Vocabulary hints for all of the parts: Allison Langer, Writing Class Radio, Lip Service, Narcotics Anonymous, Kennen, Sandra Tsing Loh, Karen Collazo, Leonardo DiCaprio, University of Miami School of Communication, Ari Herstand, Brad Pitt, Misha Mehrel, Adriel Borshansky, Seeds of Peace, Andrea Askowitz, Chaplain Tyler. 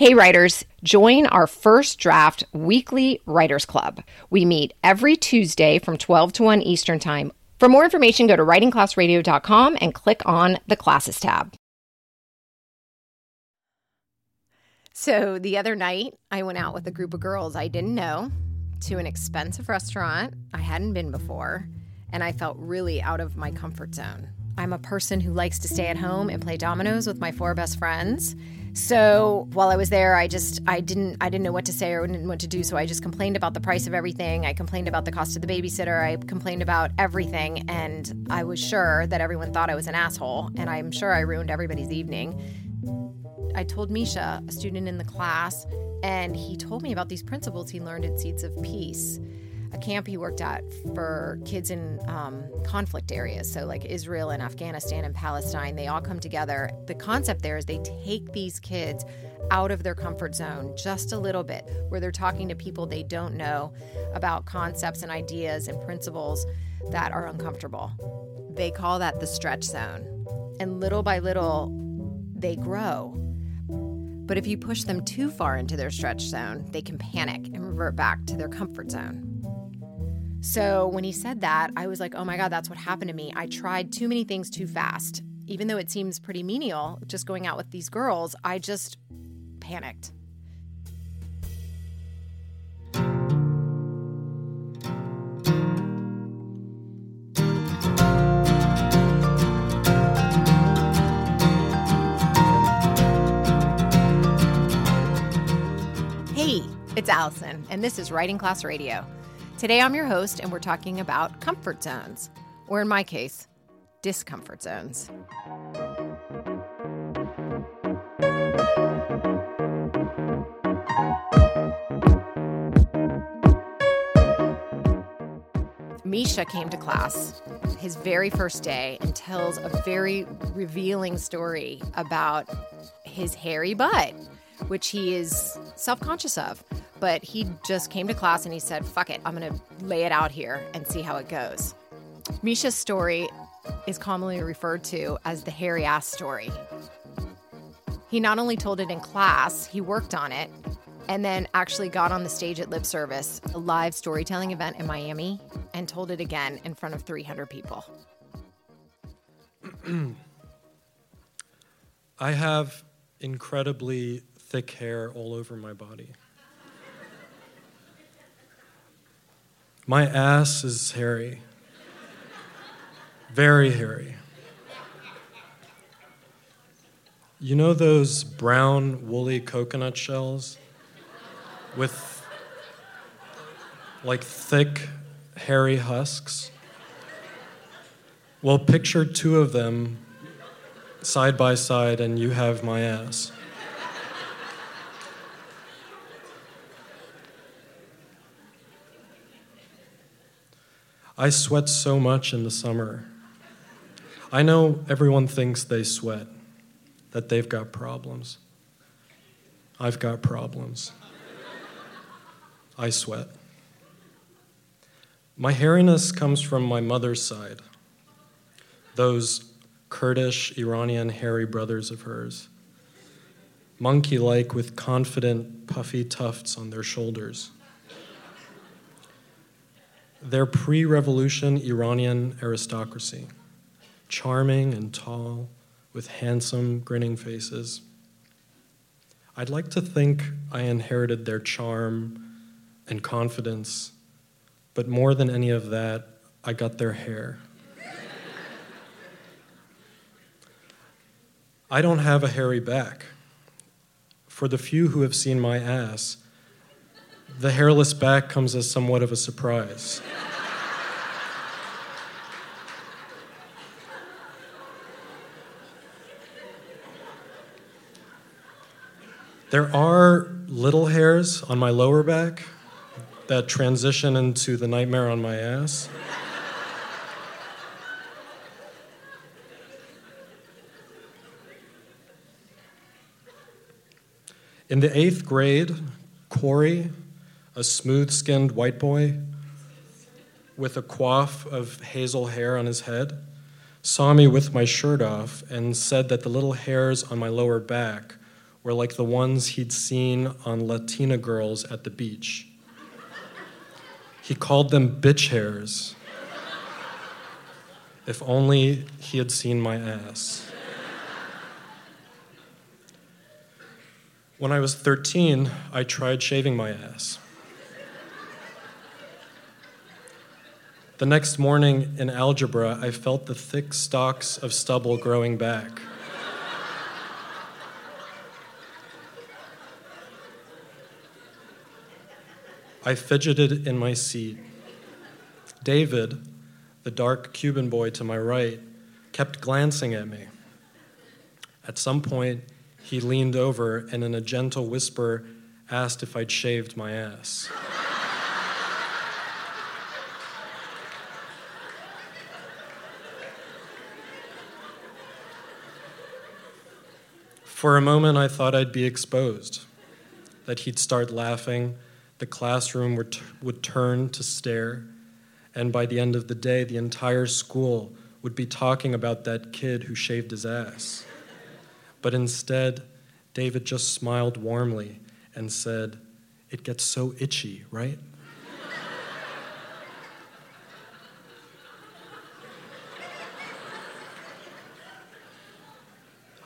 Hey writers, join our First Draft Weekly Writers Club. We meet every Tuesday from 12 to 1 Eastern Time. For more information, go to writingclassradio.com and click on the Classes tab. So the other night, I went out with a group of girls I didn't know to an expensive restaurant I hadn't been before, and I felt really out of my comfort zone. I'm a person who likes to stay at home and play dominoes with my four best friends. So while I was there, I didn't know what to say or didn't know what to do. So I just complained about the price of everything. I complained about the cost of the babysitter. I complained about everything. And I was sure that everyone thought I was an asshole. And I'm sure I ruined everybody's evening. I told Misha, a student in the class, and he told me about these principles he learned at Seeds of Peace, a camp he worked at for kids in conflict areas. So like Israel and Afghanistan and Palestine, they all come together. The concept there is they take these kids out of their comfort zone just a little bit, where they're talking to people they don't know about concepts and ideas and principles that are uncomfortable. They call that the stretch zone. And little by little, they grow. But if you push them too far into their stretch zone, they can panic and revert back to their comfort zone. So when he said that, I was like, oh my God, that's what happened to me. I tried too many things too fast. Even though it seems pretty menial, just going out with these girls, I just panicked. Hey, it's Allison, and this is Writing Class Radio. Today I'm your host, and we're talking about comfort zones, or in my case, discomfort zones. Misha came to class his very first day and tells a very revealing story about his hairy butt, which he is self-conscious of. But he just came to class and he said, fuck it, I'm going to lay it out here and see how it goes. Misha's story is commonly referred to as the hairy ass story. He not only told it in class, he worked on it, and then actually got on the stage at Lip Service, a live storytelling event in Miami, and told it again in front of 300 people. I have incredibly thick hair all over my body. My ass is hairy, very hairy. You know those brown, woolly coconut shells with like thick, hairy husks? Well, picture two of them side by side and you have my ass. I sweat so much in the summer. I know everyone thinks they sweat, that they've got problems. I've got problems. I sweat. My hairiness comes from my mother's side, those Kurdish, Iranian hairy brothers of hers, monkey-like with confident, puffy tufts on their shoulders. Their pre-revolution Iranian aristocracy, charming and tall, with handsome, grinning faces. I'd like to think I inherited their charm and confidence, but more than any of that, I got their hair. I don't have a hairy back. For the few who have seen my ass, the hairless back comes as somewhat of a surprise. There are little hairs on my lower back that transition into the nightmare on my ass. In the 8th grade, Corey, a smooth-skinned white boy with a coif of hazel hair on his head, saw me with my shirt off and said that the little hairs on my lower back were like the ones he'd seen on Latina girls at the beach. He called them bitch hairs. If only he had seen my ass. When I was 13, I tried shaving my ass. The next morning in algebra, I felt the thick stalks of stubble growing back. I fidgeted in my seat. David, the dark Cuban boy to my right, kept glancing at me. At some point, he leaned over and in a gentle whisper asked if I'd shaved my ass. For a moment, I thought I'd be exposed, that he'd start laughing, the classroom would turn to stare, and by the end of the day, the entire school would be talking about that kid who shaved his ass. But instead, David just smiled warmly and said, "It gets so itchy, right?"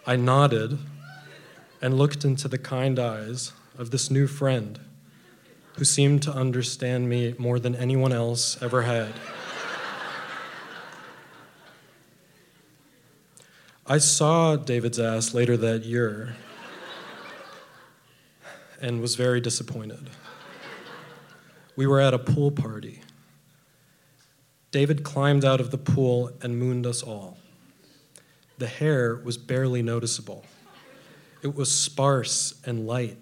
I nodded and looked into the kind eyes of this new friend who seemed to understand me more than anyone else ever had. I saw David's ass later that year and was very disappointed. We were at a pool party. David climbed out of the pool and mooned us all. The hair was barely noticeable. It was sparse and light,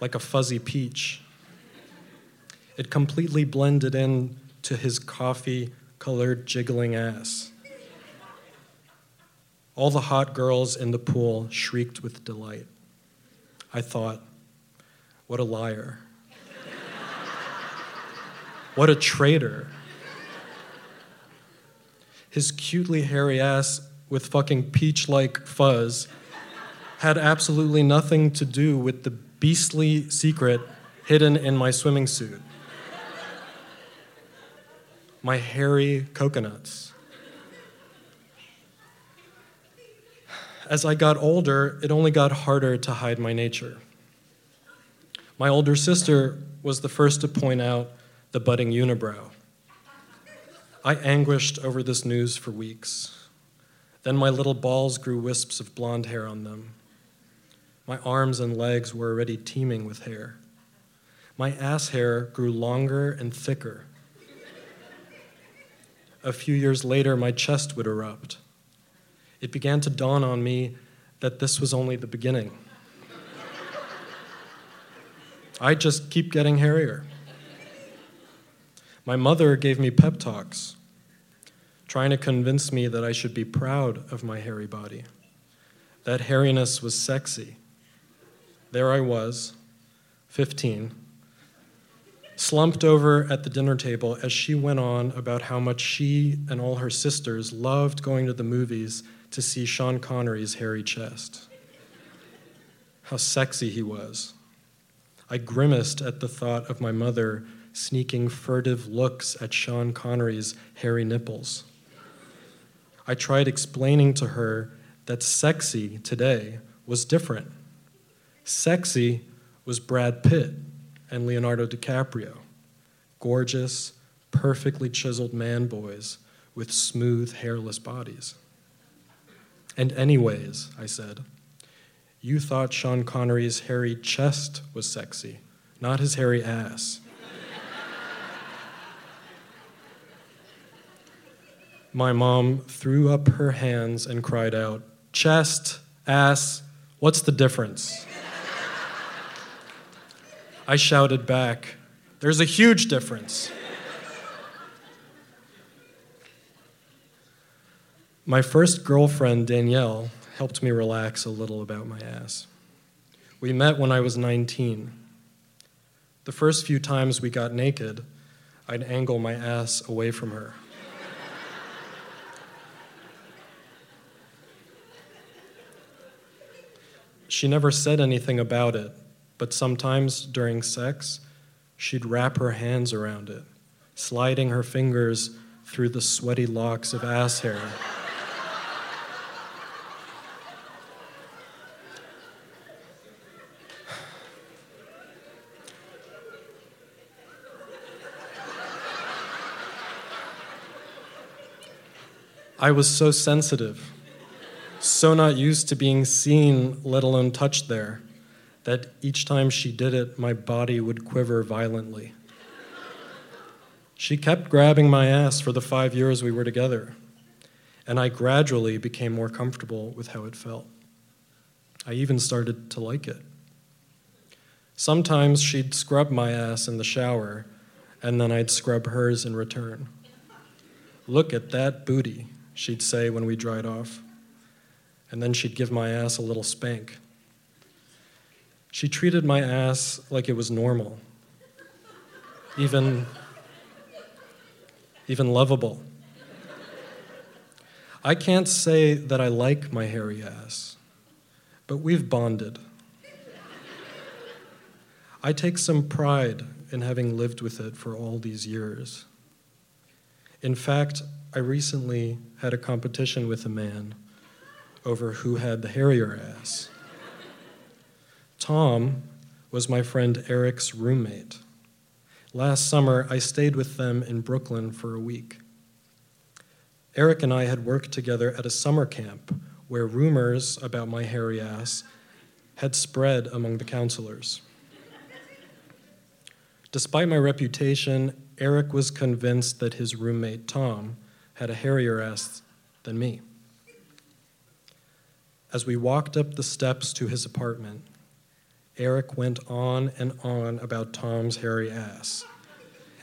like a fuzzy peach. It completely blended in to his coffee-colored jiggling ass. All the hot girls in the pool shrieked with delight. I thought, what a liar. What a traitor. His cutely hairy ass with fucking peach-like fuzz had absolutely nothing to do with the beastly secret hidden in my swimming suit. My hairy coconuts. As I got older, it only got harder to hide my nature. My older sister was the first to point out the budding unibrow. I anguished over this news for weeks. Then my little balls grew wisps of blonde hair on them. My arms and legs were already teeming with hair. My ass hair grew longer and thicker. A few years later, my chest would erupt. It began to dawn on me that this was only the beginning. I just keep getting hairier. My mother gave me pep talks, trying to convince me that I should be proud of my hairy body, that hairiness was sexy. There I was, 15, slumped over at the dinner table as she went on about how much she and all her sisters loved going to the movies to see Sean Connery's hairy chest. How sexy he was. I grimaced at the thought of my mother sneaking furtive looks at Sean Connery's hairy nipples. I tried explaining to her that sexy today was different. Sexy was Brad Pitt and Leonardo DiCaprio, gorgeous, perfectly chiseled man-boys with smooth, hairless bodies. "And anyways," I said, "you thought Sean Connery's hairy chest was sexy, not his hairy ass." My mom threw up her hands and cried out, "Chest, ass, what's the difference?" I shouted back, "There's a huge difference." My first girlfriend, Danielle, helped me relax a little about my ass. We met when I was 19. The first few times we got naked, I'd angle my ass away from her. She never said anything about it, but sometimes during sex, she'd wrap her hands around it, sliding her fingers through the sweaty locks of ass hair. I was so sensitive, so not used to being seen, let alone touched there, that each time she did it, my body would quiver violently. She kept grabbing my ass for the 5 years we were together, and I gradually became more comfortable with how it felt. I even started to like it. Sometimes she'd scrub my ass in the shower, and then I'd scrub hers in return. "Look at that booty," she'd say when we dried off. And then she'd give my ass a little spank. She treated my ass like it was normal, even lovable. I can't say that I like my hairy ass, but we've bonded. I take some pride in having lived with it for all these years. In fact, I recently had a competition with a man over who had the hairier ass. Tom was my friend Eric's roommate. Last summer, I stayed with them in Brooklyn for a week. Eric and I had worked together at a summer camp where rumors about my hairy ass had spread among the counselors. Despite my reputation, Eric was convinced that his roommate, Tom, had a hairier ass than me. As we walked up the steps to his apartment, Eric went on and on about Tom's hairy ass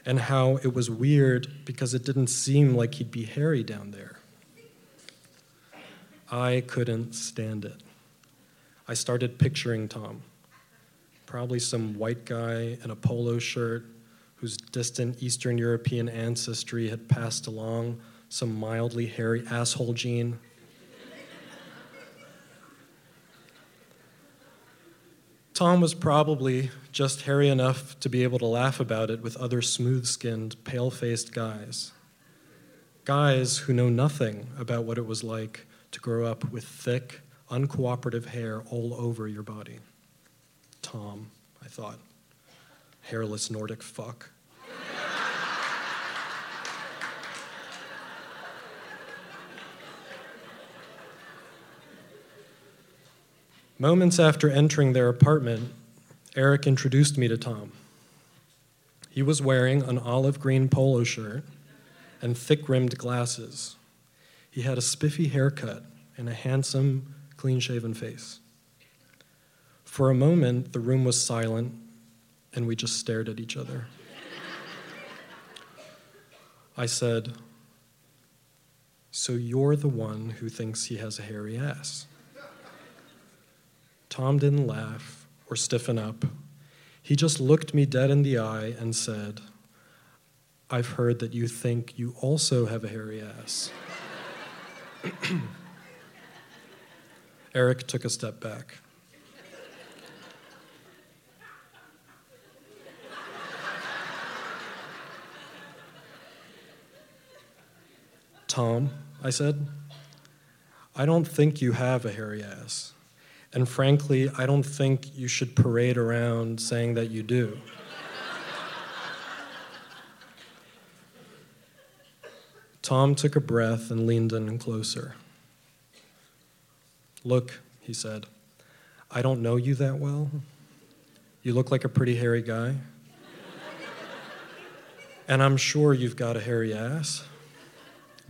and how it was weird because it didn't seem like he'd be hairy down there. I couldn't stand it. I started picturing Tom, probably some white guy in a polo shirt whose distant Eastern European ancestry had passed along some mildly hairy asshole gene. Tom was probably just hairy enough to be able to laugh about it with other smooth-skinned, pale-faced guys. Guys who know nothing about what it was like to grow up with thick, uncooperative hair all over your body. Tom, I thought. Hairless Nordic fuck. Moments after entering their apartment, Eric introduced me to Tom. He was wearing an olive green polo shirt and thick-rimmed glasses. He had a spiffy haircut and a handsome, clean-shaven face. For a moment, the room was silent, and we just stared at each other. I said, "So you're the one who thinks he has a hairy ass." Tom didn't laugh or stiffen up. He just looked me dead in the eye and said, "I've heard that you think you also have a hairy ass." Eric took a step back. "Tom," I said, "I don't think you have a hairy ass. And frankly, I don't think you should parade around saying that you do." Tom took a breath and leaned in closer. "Look," he said, "I don't know you that well. You look like a pretty hairy guy. And I'm sure you've got a hairy ass,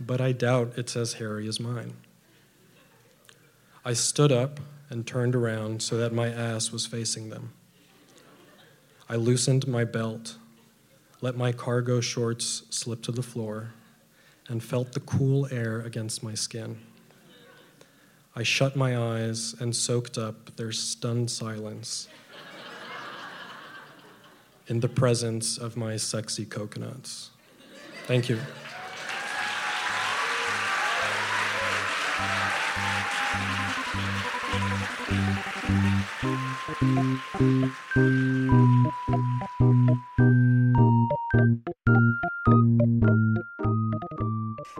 but I doubt it's as hairy as mine." I stood up and turned around so that my ass was facing them. I loosened my belt, let my cargo shorts slip to the floor, and felt the cool air against my skin. I shut my eyes and soaked up their stunned silence in the presence of my sexy coconuts. Thank you.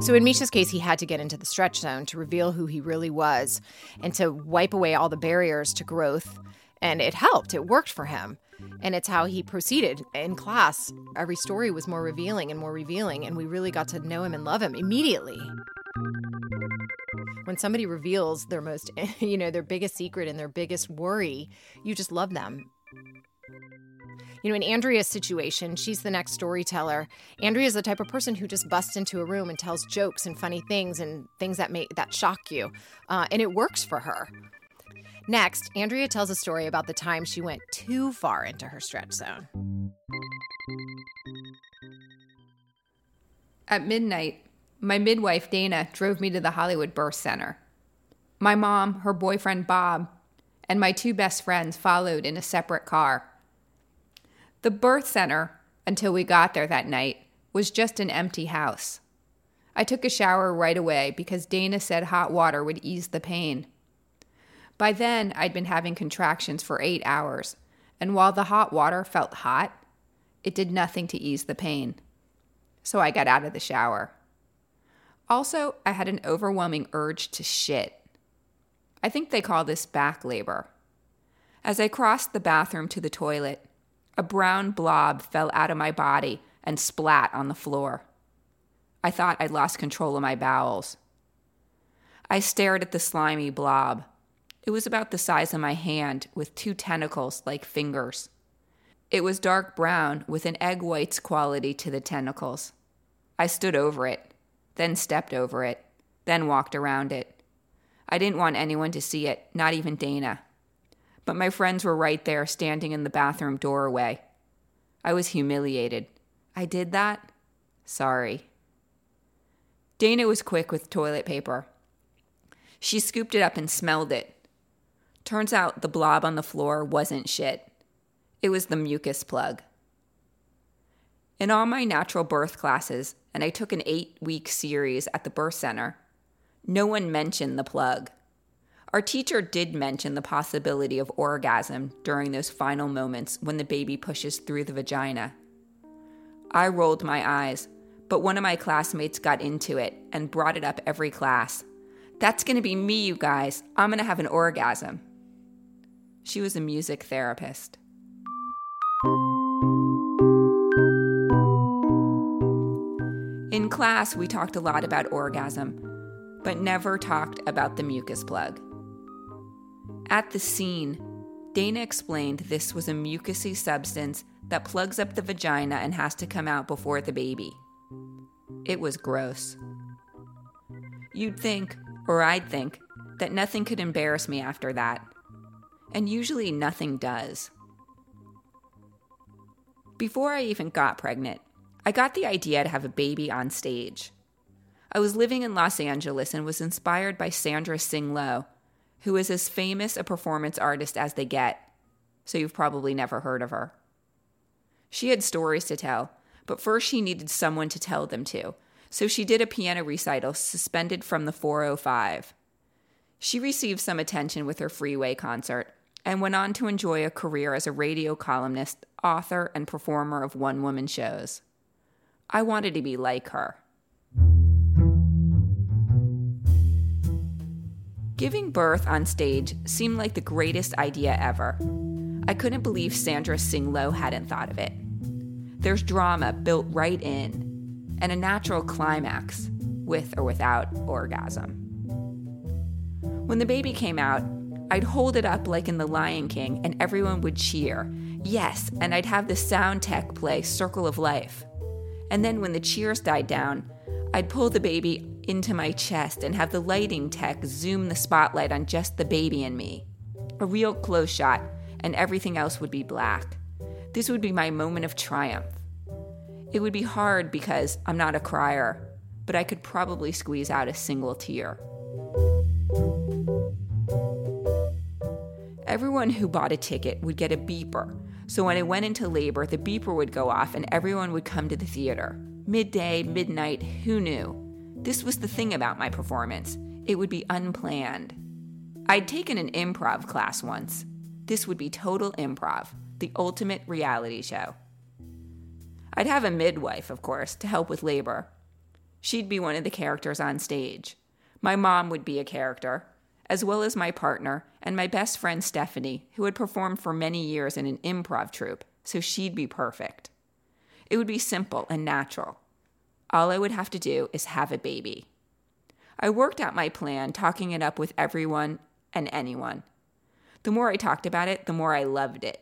So in Misha's case, he had to get into the stretch zone to reveal who he really was and to wipe away all the barriers to growth. And it helped. It worked for him. And it's how he proceeded in class. Every story was more revealing and more revealing, and we really got to know him and love him immediately. When somebody reveals their most, their biggest secret and their biggest worry, you just love them. In Andrea's situation, she's the next storyteller. Andrea's the type of person who just busts into a room and tells jokes and funny things and things that shock you. And it works for her. Next, Andrea tells a story about the time she went too far into her stretch zone. At midnight, my midwife, Dana, drove me to the Hollywood Birth Center. My mom, her boyfriend, Bob, and my two best friends followed in a separate car. The birth center, until we got there that night, was just an empty house. I took a shower right away because Dana said hot water would ease the pain. By then, I'd been having contractions for 8 hours, and while the hot water felt hot, it did nothing to ease the pain. So I got out of the shower. Also, I had an overwhelming urge to shit. I think they call this back labor. As I crossed the bathroom to the toilet, a brown blob fell out of my body and splat on the floor. I thought I'd lost control of my bowels. I stared at the slimy blob. It was about the size of my hand with 2 tentacles like fingers. It was dark brown with an egg white's quality to the tentacles. I stood over it, then stepped over it, then walked around it. I didn't want anyone to see it, not even Dana. But my friends were right there standing in the bathroom doorway. I was humiliated. I did that? Sorry. Dana was quick with toilet paper. She scooped it up and smelled it. Turns out the blob on the floor wasn't shit. It was the mucus plug. In all my natural birth classes, and I took an 8-week series at the birth center, no one mentioned the plug. Our teacher did mention the possibility of orgasm during those final moments when the baby pushes through the vagina. I rolled my eyes, but one of my classmates got into it and brought it up every class. That's going to be me, you guys. I'm going to have an orgasm. She was a music therapist. In class, we talked a lot about orgasm, but never talked about the mucus plug. At the scene, Dana explained this was a mucousy substance that plugs up the vagina and has to come out before the baby. It was gross. You'd think, or I'd think, that nothing could embarrass me after that. And usually nothing does. Before I even got pregnant, I got the idea to have a baby on stage. I was living in Los Angeles and was inspired by Sandra Tsing Loh, who is as famous a performance artist as they get, so you've probably never heard of her. She had stories to tell, but first she needed someone to tell them to, so she did a piano recital suspended from the 405. She received some attention with her Freeway concert and went on to enjoy a career as a radio columnist, author, and performer of one-woman shows. I wanted to be like her. Giving birth on stage seemed like the greatest idea ever. I couldn't believe Sandra Tsing Loh hadn't thought of it. There's drama built right in, and a natural climax, with or without orgasm. When the baby came out, I'd hold it up like in The Lion King and everyone would cheer. Yes, and I'd have the sound tech play Circle of Life. And then when the cheers died down, I'd pull the baby into my chest and have the lighting tech zoom the spotlight on just the baby and me. A real close shot, and everything else would be black. This would be my moment of triumph. It would be hard because I'm not a crier, but I could probably squeeze out a single tear. Everyone who bought a ticket would get a beeper, so when I went into labor, the beeper would go off and everyone would come to the theater. Midday, midnight, who knew? This was the thing about my performance. It would be unplanned. I'd taken an improv class once. This would be total improv, the ultimate reality show. I'd have a midwife, of course, to help with labor. She'd be one of the characters on stage. My mom would be a character, as well as my partner and my best friend Stephanie, who had performed for many years in an improv troupe, so she'd be perfect. It would be simple and natural. All I would have to do is have a baby. I worked out my plan, talking it up with everyone and anyone. The more I talked about it, the more I loved it.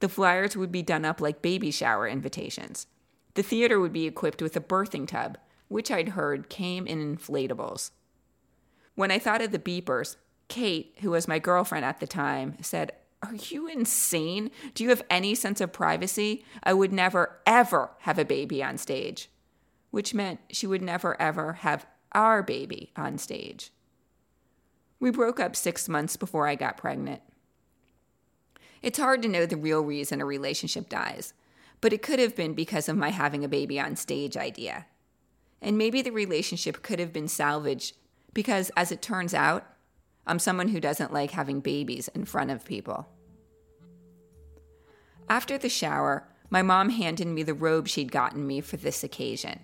The flyers would be done up like baby shower invitations. The theater would be equipped with a birthing tub, which I'd heard came in inflatables. When I thought of the beepers, Kate, who was my girlfriend at the time, said, "Are you insane? Do you have any sense of privacy? I would never, ever have a baby on stage." Which meant she would never, ever have our baby on stage. We broke up 6 months before I got pregnant. It's hard to know the real reason a relationship dies, but it could have been because of my having a baby on stage idea. And maybe the relationship could have been salvaged because, as it turns out, I'm someone who doesn't like having babies in front of people. After the shower, my mom handed me the robe she'd gotten me for this occasion.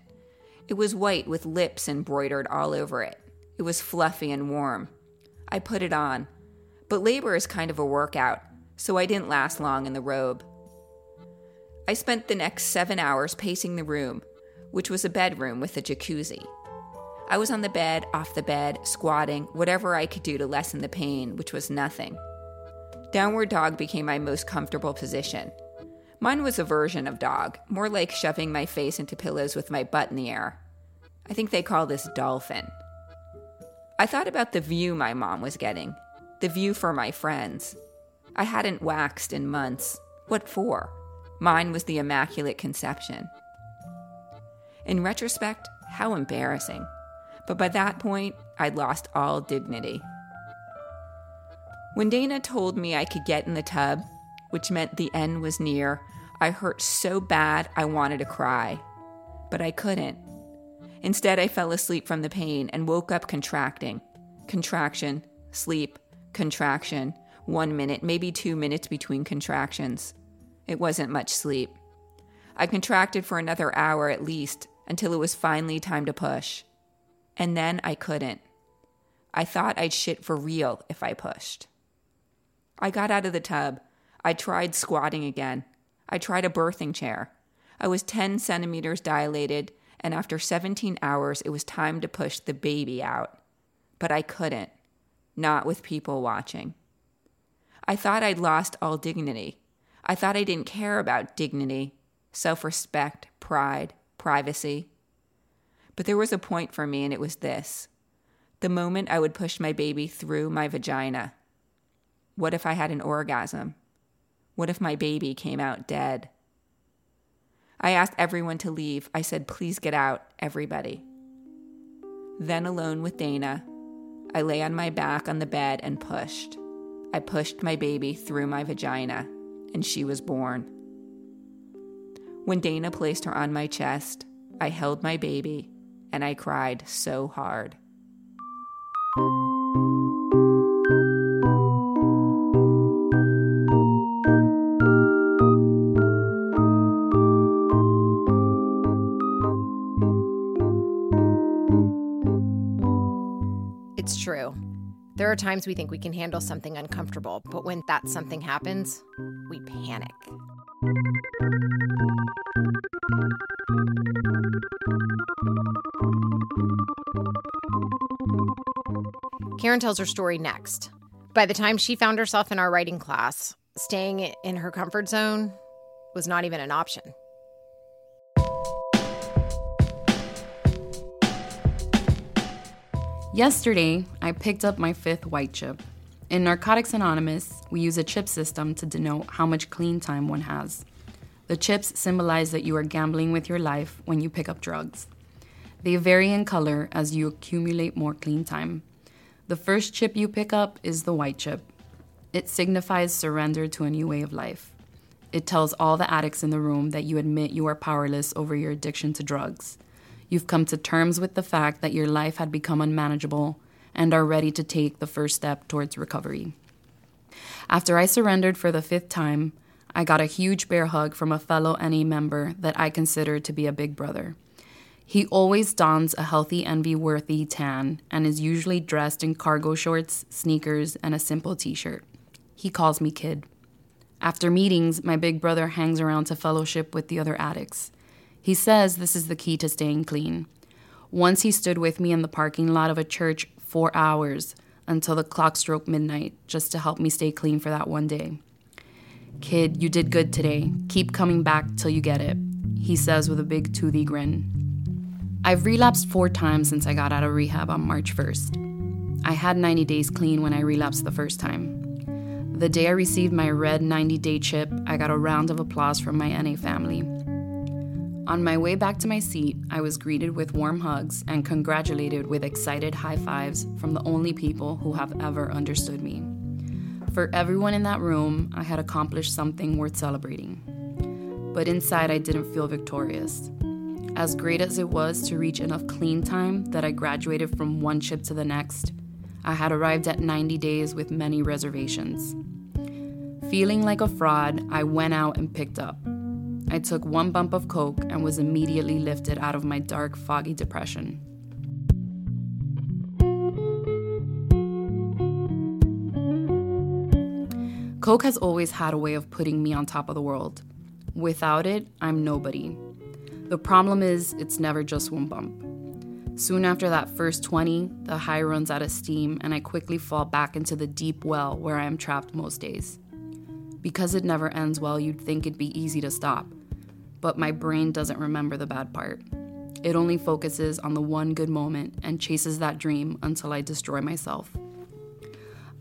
It was white with lips embroidered all over it. It was fluffy and warm. I put it on, but labor is kind of a workout, so I didn't last long in the robe. I spent the next 7 hours pacing the room, which was a bedroom with a jacuzzi. I was on the bed, off the bed, squatting, whatever I could do to lessen the pain, which was nothing. Downward dog became my most comfortable position. Mine was a version of dog, more like shoving my face into pillows with my butt in the air. I think they call this dolphin. I thought about the view my mom was getting, the view for my friends. I hadn't waxed in months. What for? Mine was the Immaculate Conception. In retrospect, how embarrassing. But by that point, I'd lost all dignity. When Dana told me I could get in the tub, which meant the end was near, I hurt so bad I wanted to cry. But I couldn't. Instead, I fell asleep from the pain and woke up contracting. Contraction, sleep, contraction, 1 minute, maybe 2 minutes between contractions. It wasn't much sleep. I contracted for another hour at least until it was finally time to push. And then I couldn't. I thought I'd shit for real if I pushed. I got out of the tub. I tried squatting again. I tried a birthing chair. I was 10 centimeters dilated, and after 17 hours, it was time to push the baby out. But I couldn't. Not with people watching. I thought I'd lost all dignity. I thought I didn't care about dignity, self-respect, pride, privacy. But there was a point for me, and it was this. The moment I would push my baby through my vagina. What if I had an orgasm? What if my baby came out dead? I asked everyone to leave. I said, "Please get out, everybody." Then, alone with Dana, I lay on my back on the bed and pushed. I pushed my baby through my vagina, and she was born. When Dana placed her on my chest, I held my baby, and I cried so hard. It's true. There are times we think we can handle something uncomfortable, but when that something happens, we panic. Karen tells her story next. By the time she found herself in our writing class, staying in her comfort zone was not even an option. Yesterday, I picked up my 5th white chip. In Narcotics Anonymous, we use a chip system to denote how much clean time one has. The chips symbolize that you are gambling with your life when you pick up drugs. They vary in color as you accumulate more clean time. The first chip you pick up is the white chip. It signifies surrender to a new way of life. It tells all the addicts in the room that you admit you are powerless over your addiction to drugs. You've come to terms with the fact that your life had become unmanageable and are ready to take the first step towards recovery. After I surrendered for the 5th time, I got a huge bear hug from a fellow NA member that I consider to be a big brother. He always dons a healthy envy-worthy tan and is usually dressed in cargo shorts, sneakers, and a simple t-shirt. He calls me kid. After meetings, my big brother hangs around to fellowship with the other addicts. He says this is the key to staying clean. Once he stood with me in the parking lot of a church 4 hours until the clock struck midnight just to help me stay clean for that one day. "Kid, you did good today. Keep coming back till you get it," he says with a big toothy grin. I've relapsed 4 times since I got out of rehab on March 1st. I had 90 days clean when I relapsed the first time. The day I received my red 90-day chip, I got a round of applause from my NA family. On my way back to my seat, I was greeted with warm hugs and congratulated with excited high fives from the only people who have ever understood me. For everyone in that room, I had accomplished something worth celebrating. But inside, I didn't feel victorious. As great as it was to reach enough clean time that I graduated from one chip to the next, I had arrived at 90 days with many reservations. Feeling like a fraud, I went out and picked up. I took one bump of coke and was immediately lifted out of my dark, foggy depression. Coke has always had a way of putting me on top of the world. Without it, I'm nobody. The problem is, it's never just one bump. Soon after that first 20, the high runs out of steam and I quickly fall back into the deep well where I am trapped most days. Because it never ends well, you'd think it'd be easy to stop. But my brain doesn't remember the bad part. It only focuses on the one good moment and chases that dream until I destroy myself.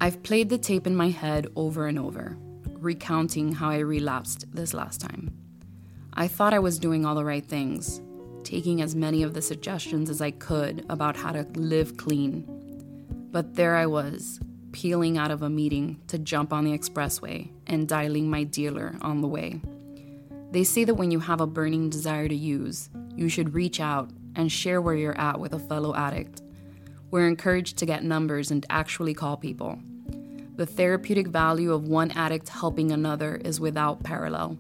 I've played the tape in my head over and over, recounting how I relapsed this last time. I thought I was doing all the right things, taking as many of the suggestions as I could about how to live clean. But there I was, peeling out of a meeting to jump on the expressway and dialing my dealer on the way. They say that when you have a burning desire to use, you should reach out and share where you're at with a fellow addict. We're encouraged to get numbers and actually call people. The therapeutic value of one addict helping another is without parallel.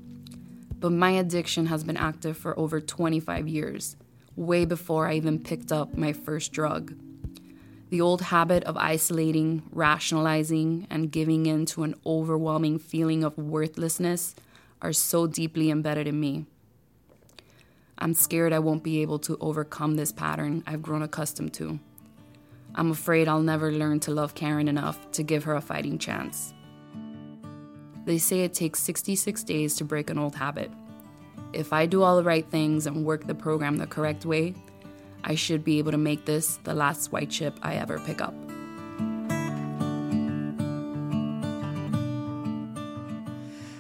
But my addiction has been active for over 25 years, way before I even picked up my first drug. The old habit of isolating, rationalizing, and giving in to an overwhelming feeling of worthlessness are so deeply embedded in me. I'm scared I won't be able to overcome this pattern I've grown accustomed to. I'm afraid I'll never learn to love Karen enough to give her a fighting chance. They say it takes 66 days to break an old habit. If I do all the right things and work the program the correct way, I should be able to make this the last white chip I ever pick up.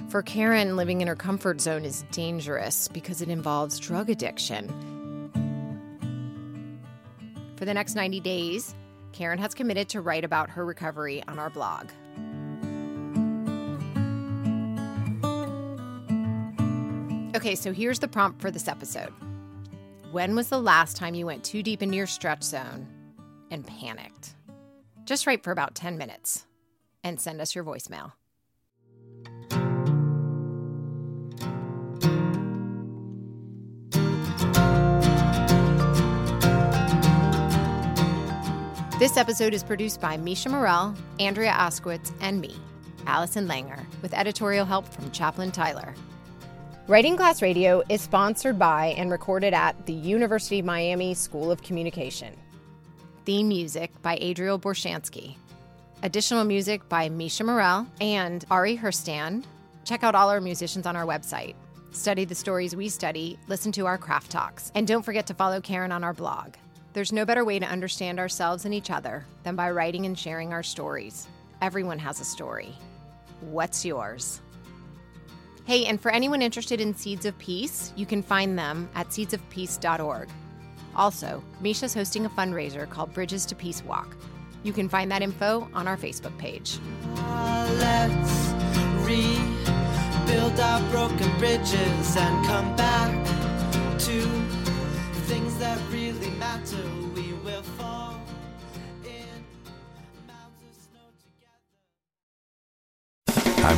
For Karen, living in her comfort zone is dangerous because it involves drug addiction. For the next 90 days, Karen has committed to write about her recovery on our blog. Okay, so here's the prompt for this episode. When was the last time you went too deep into your stretch zone and panicked? Just write for about 10 minutes and send us your voicemail. This episode is produced by Misha Mehrel, Andrea Askowitz, and me, Allison Langer, with editorial help from Chaplain Tyler. Writing Class Radio is sponsored by and recorded at the University of Miami School of Communication. Theme music by Adriel Borshansky. Additional music by Misha Mehrel and Ari Herstand. Check out all our musicians on our website. Study the stories we study, listen to our craft talks, and don't forget to follow Karen on our blog. There's no better way to understand ourselves and each other than by writing and sharing our stories. Everyone has a story. What's yours? Hey, and for anyone interested in Seeds of Peace, you can find them at seedsofpeace.org. Also, Misha's hosting a fundraiser called Bridges to Peace Walk. You can find that info on our Facebook page. Let's rebuild our broken bridges and come back to things that really matter. We will fall in